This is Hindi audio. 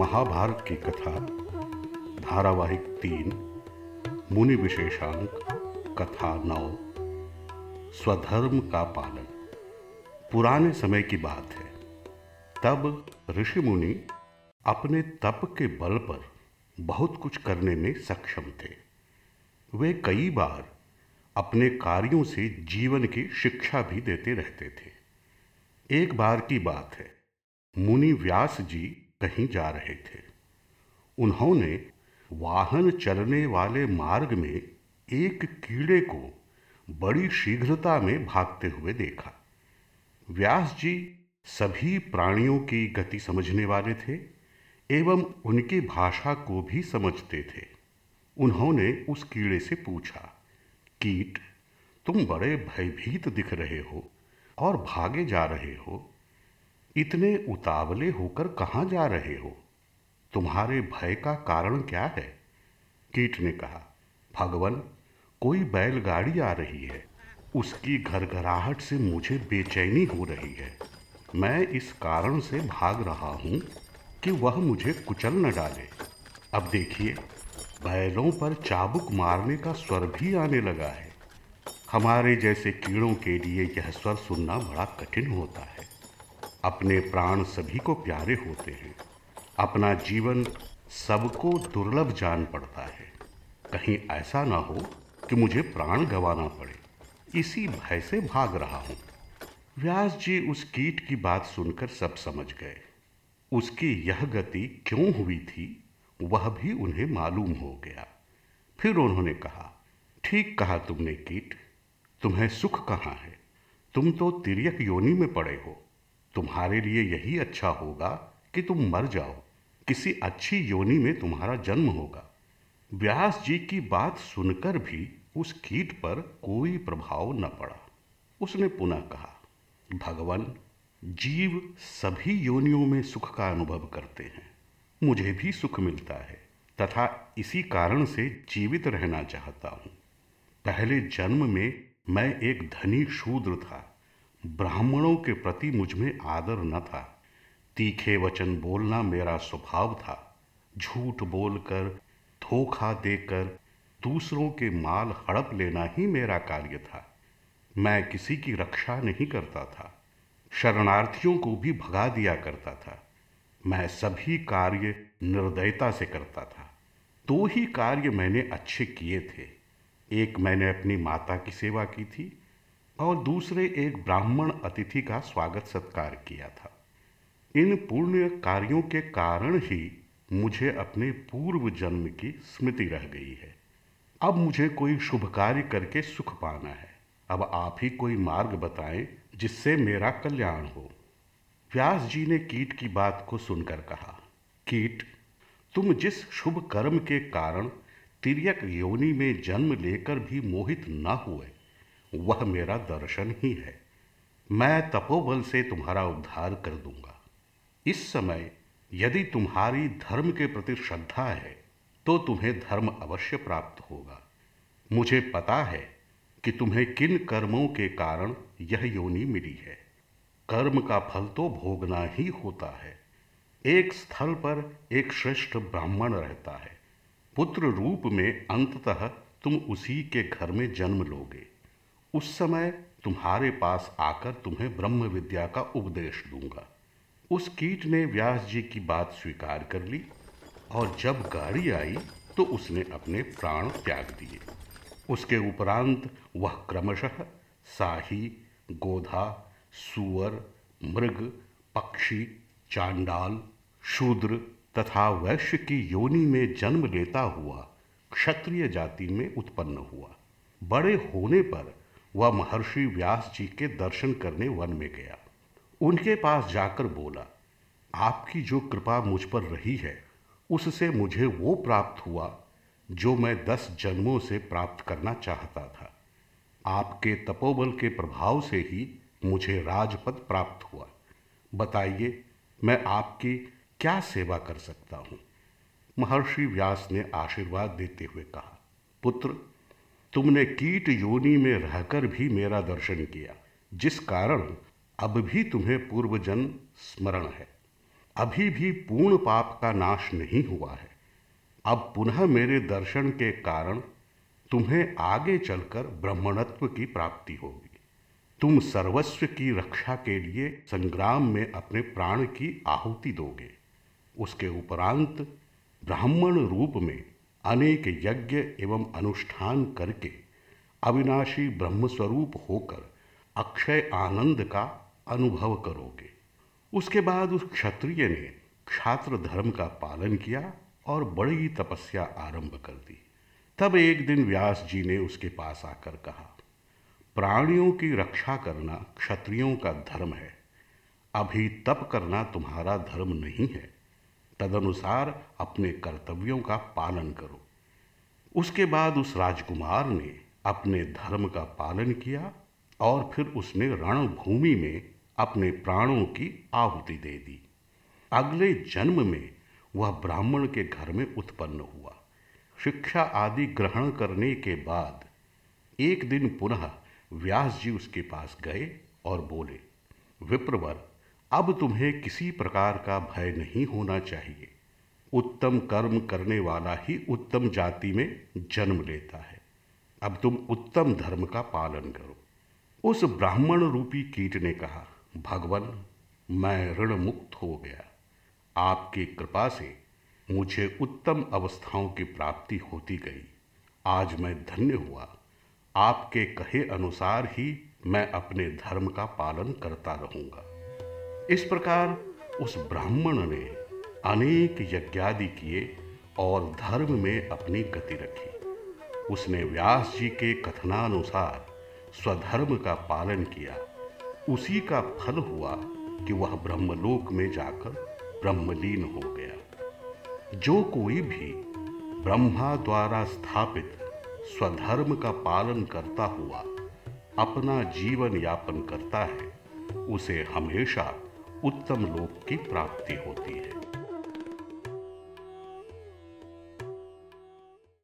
महाभारत की कथा धारावाहिक 3 मुनि विशेषांक कथा 9 स्वधर्म का पालन। पुराने समय की बात है। तब ऋषि मुनि अपने तप के बल पर बहुत कुछ करने में सक्षम थे। वे कई बार अपने कार्यों से जीवन की शिक्षा भी देते रहते थे। एक बार की बात है, मुनि व्यास जी कहीं जा रहे थे। उन्होंने वाहन चलने वाले मार्ग में एक कीड़े को बड़ी शीघ्रता में भागते हुए देखा। व्यास जी सभी प्राणियों की गति समझने वाले थे एवं उनकी भाषा को भी समझते थे। उन्होंने उस कीड़े से पूछा, कीट, तुम बड़े भयभीत दिख रहे हो और भागे जा रहे हो। इतने उतावले होकर कहाँ जा रहे हो? तुम्हारे भय का कारण क्या है? कीट ने कहा, भगवन, कोई बैलगाड़ी आ रही है। उसकी घरघराहट से मुझे बेचैनी हो रही है। मैं इस कारण से भाग रहा हूँ कि वह मुझे कुचल न डाले। अब देखिए, बैलों पर चाबुक मारने का स्वर भी आने लगा है। हमारे जैसे कीड़ों के लिए यह स्वर सुनना बड़ा कठिन होता है। अपने प्राण सभी को प्यारे होते हैं। अपना जीवन सबको दुर्लभ जान पड़ता है। कहीं ऐसा ना हो कि मुझे प्राण गंवाना पड़े। इसी भय से भाग रहा हूँ। व्यास जी उस कीट की बात सुनकर सब समझ गए। उसकी यह गति क्यों हुई थी वह भी उन्हें मालूम हो गया। फिर उन्होंने कहा, ठीक कहा तुमने कीट, तुम्हें सुख कहाँ है? तुम तो तिर्यक योनि में पड़े हो। तुम्हारे लिए यही अच्छा होगा कि तुम मर जाओ। किसी अच्छी योनि में तुम्हारा जन्म होगा। व्यास जी की बात सुनकर भी उस कीट पर कोई प्रभाव न पड़ा। उसने पुनः कहा, भगवान, जीव सभी योनियों में सुख का अनुभव करते हैं। मुझे भी सुख मिलता है तथा इसी कारण से जीवित रहना चाहता हूँ। पहले जन्म में मैं एक धनी शूद्र था। ब्राह्मणों के प्रति मुझ में आदर न था। तीखे वचन बोलना मेरा स्वभाव था। झूठ बोलकर, धोखा देकर दूसरों के माल हड़प लेना ही मेरा कार्य था। मैं किसी की रक्षा नहीं करता था। शरणार्थियों को भी भगा दिया करता था। मैं सभी कार्य निर्दयता से करता था। 2 ही कार्य मैंने अच्छे किए थे। एक, मैंने अपनी माता की सेवा की थी और दूसरे, एक ब्राह्मण अतिथि का स्वागत सत्कार किया था। इन पुण्य कार्यों के कारण ही मुझे अपने पूर्व जन्म की स्मृति रह गई है। अब मुझे कोई शुभ कार्य करके सुख पाना है। अब आप ही कोई मार्ग बताएं जिससे मेरा कल्याण हो। व्यास जी ने कीट की बात को सुनकर कहा, कीट, तुम जिस शुभ कर्म के कारण तिर्यक योनि में जन्म लेकर भी मोहित न हुए वह मेरा दर्शन ही है। मैं तपोबल से तुम्हारा उद्धार कर दूंगा। इस समय यदि तुम्हारी धर्म के प्रति श्रद्धा है तो तुम्हें धर्म अवश्य प्राप्त होगा। मुझे पता है कि तुम्हें किन कर्मों के कारण यह योनि मिली है। कर्म का फल तो भोगना ही होता है। एक स्थल पर एक श्रेष्ठ ब्राह्मण रहता है। पुत्र रूप में अंततः तुम उसी के घर में जन्म लोगे। उस समय तुम्हारे पास आकर तुम्हें ब्रह्म विद्या का उपदेश दूंगा। उस कीट ने व्यास जी की बात स्वीकार कर ली और जब गाड़ी आई तो उसने अपने प्राण त्याग दिए। उसके उपरांत वह क्रमशः साही, गोधा, सूअर, मृग, पक्षी, चांडाल, शूद्र तथा वैश्य की योनि में जन्म लेता हुआ क्षत्रिय जाति में उत्पन्न हुआ। बड़े होने पर वह महर्षि व्यास जी के दर्शन करने वन में गया। उनके पास जाकर बोला, आपकी जो कृपा मुझ पर रही है उससे मुझे वो प्राप्त हुआ जो मैं 10 जन्मों से प्राप्त करना चाहता था। आपके तपोबल के प्रभाव से ही मुझे राजपद प्राप्त हुआ। बताइए, मैं आपकी क्या सेवा कर सकता हूँ? महर्षि व्यास ने आशीर्वाद देते हुए कहा, पुत्र, तुमने कीट योनि में रहकर भी मेरा दर्शन किया जिस कारण अब भी तुम्हें पूर्वजन्म स्मरण है। अभी भी पूर्ण पाप का नाश नहीं हुआ है। अब पुनः मेरे दर्शन के कारण तुम्हें आगे चलकर ब्रह्मणत्व की प्राप्ति होगी। तुम सर्वस्व की रक्षा के लिए संग्राम में अपने प्राण की आहुति दोगे। उसके उपरांत ब्राह्मण रूप में अनेक यज्ञ एवं अनुष्ठान करके अविनाशी ब्रह्मस्वरूप होकर अक्षय आनंद का अनुभव करोगे। उसके बाद उस क्षत्रिय ने क्षात्र धर्म का पालन किया और बड़ी तपस्या आरंभ कर दी। तब एक दिन व्यास जी ने उसके पास आकर कहा, प्राणियों की रक्षा करना क्षत्रियों का धर्म है, अभी तप करना तुम्हारा धर्म नहीं है। तदनुसार अपने कर्तव्यों का पालन करो। उसके बाद उस राजकुमार ने अपने धर्म का पालन किया और फिर उसने रणभूमि में अपने प्राणों की आहुति दे दी। अगले जन्म में वह ब्राह्मण के घर में उत्पन्न हुआ। शिक्षा आदि ग्रहण करने के बाद एक दिन पुनः व्यास जी उसके पास गए और बोले, विप्रवर, अब तुम्हें किसी प्रकार का भय नहीं होना चाहिए। उत्तम कर्म करने वाला ही उत्तम जाति में जन्म लेता है। अब तुम उत्तम धर्म का पालन करो। उस ब्राह्मण रूपी कीट ने कहा, भगवान, मैं ऋण मुक्त हो गया। आपकी कृपा से मुझे उत्तम अवस्थाओं की प्राप्ति होती गई। आज मैं धन्य हुआ। आपके कहे अनुसार ही मैं अपने धर्म का पालन करता रहूँगा। इस प्रकार उस ब्राह्मण ने अनेक यज्ञादि किए और धर्म में अपनी गति रखी। उसने व्यास जी के कथनानुसार स्वधर्म का पालन किया। उसी का फल हुआ कि वह ब्रह्मलोक में जाकर ब्रह्मलीन हो गया। जो कोई भी ब्रह्मा द्वारा स्थापित स्वधर्म का पालन करता हुआ अपना जीवन यापन करता है, उसे हमेशा उत्तम लोक की प्राप्ति होती है।